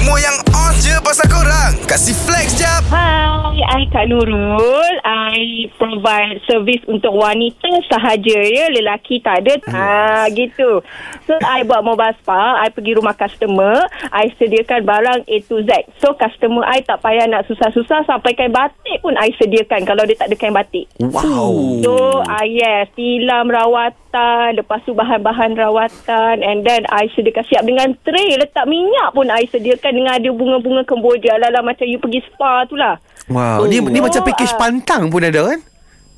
Semua yang on je pasal korang. Kasih Flex Jap. Hi, I Kat Lurul. I provide service untuk wanita sahaja, ya. Lelaki tak ada. Gitu. So, I buat mobile spa. I pergi rumah customer. I sediakan barang A to Z. So, customer I tak payah nak susah-susah. Sampai kain batik pun I sediakan kalau dia tak ada kain batik. Wow. So, yes. Tilam rawatan. Lepas tu, bahan-bahan rawatan. And then, I sediakan siap dengan tray. Letak minyak pun I sediakan. Kan dengan ada bunga-bunga Kemboja lah macam you pergi spa tu lah. Wow, dia macam package pantang pun ada kan?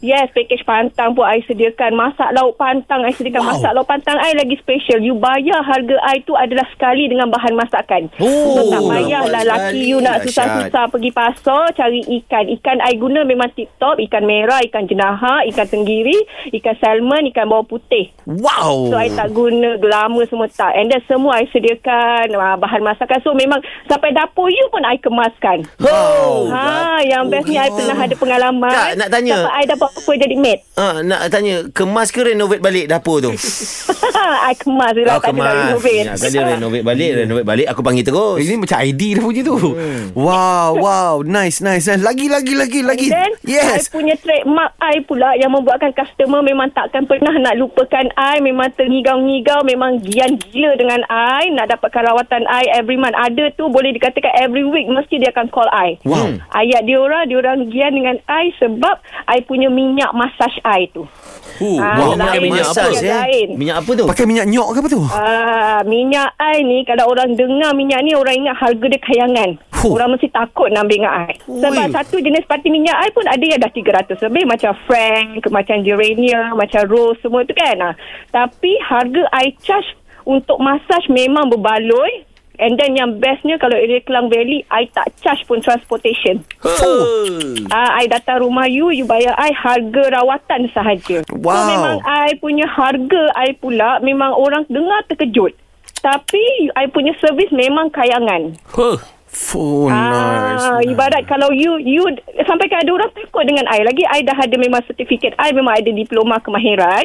Yes, package pantang pun I sediakan. Masak lauk pantang I sediakan. Wow. Masak lauk pantang I lagi special. You bayar harga I tu adalah sekali dengan bahan masakan. Oh, so tak payah lah laki you nak susah-susah pergi pasar cari ikan. Ikan I guna memang tip top. Ikan merah, ikan jenaha, ikan tenggiri, ikan salmon, ikan bawang putih. Wow. So I tak guna gelama semua tak. And then semua I sediakan bahan masakan. So memang sampai dapur you pun I kemaskan. Oh, yang best ni I pernah ada pengalaman. Tak, nak tanya. Sampai I dapat apa jadi mate. Nak tanya, kemas ke renovate balik dapur tu? I kemas je lah. Tak ada renovate. Tak ada renovate balik. Renovate balik aku panggil terus. Ini macam ID dia punya tu. Wow. Nice. Lagi. Then, yes. I punya trademark I pula yang membuatkan customer memang takkan pernah nak lupakan I. Memang ternigau-nigau. Memang gian gila dengan I. Nak dapatkan rawatan I every month. Ada tu boleh dikatakan every week mesti dia akan call I. Wow. Ayat diorang gian dengan I sebab I punya minyak masaj air tu. Minyak apa? Minyak apa tu? Pakai minyak nyok ke apa tu? Minyak air ni kalau orang dengar minyak ni orang ingat harga dia kayangan. Orang mesti takut nak ambil minyak air. Sebab satu jenis pati minyak air pun ada yang dah 300 lebih. Macam Frank, macam Gerania, macam Rose, semua tu kan. Tapi harga air charge untuk masaj memang berbaloi. And then yang bestnya kalau area Klang Valley I tak charge pun transportation. I datang rumah you bayar I harga rawatan sahaja. Wow. So memang I punya harga I pula memang orang dengar terkejut. Tapi I punya servis memang kayangan. Nice. Ibarat kalau you sampai kan ada orang takut dengan I lagi. I dah ada memang certificate. I memang ada diploma kemahiran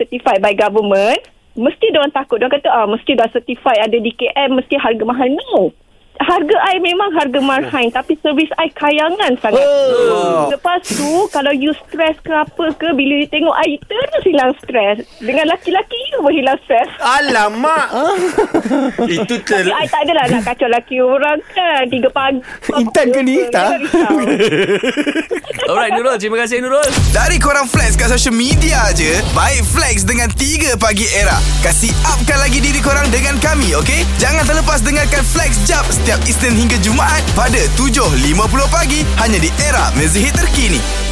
certified by government. Mesti diorang takut. Diorang kata, mesti dah certified ada DKM, mesti harga mahal. No. Harga I memang harga marhain. Tapi servis I kayangan sangat. Lepas tu, kalau you stress ke apa ke, bila you tengok I terus hilang stress. Dengan laki-laki you pun hilang stress. Alamak. Itu tapi I tak adalah nak kacau laki orang kan. 3 pagi. Intan ke ni? Tak. Alright, Nurul. Terima kasih, Nurul. Dari korang flex kat social media je, baik flex dengan 3 pagi era. Kasih upkan lagi diri korang dengan kami, okay? Jangan terlepas dengarkan Flex Jap setiap Isnin hingga Jumaat pada 7.50 pagi hanya di Era Muzik Terkini.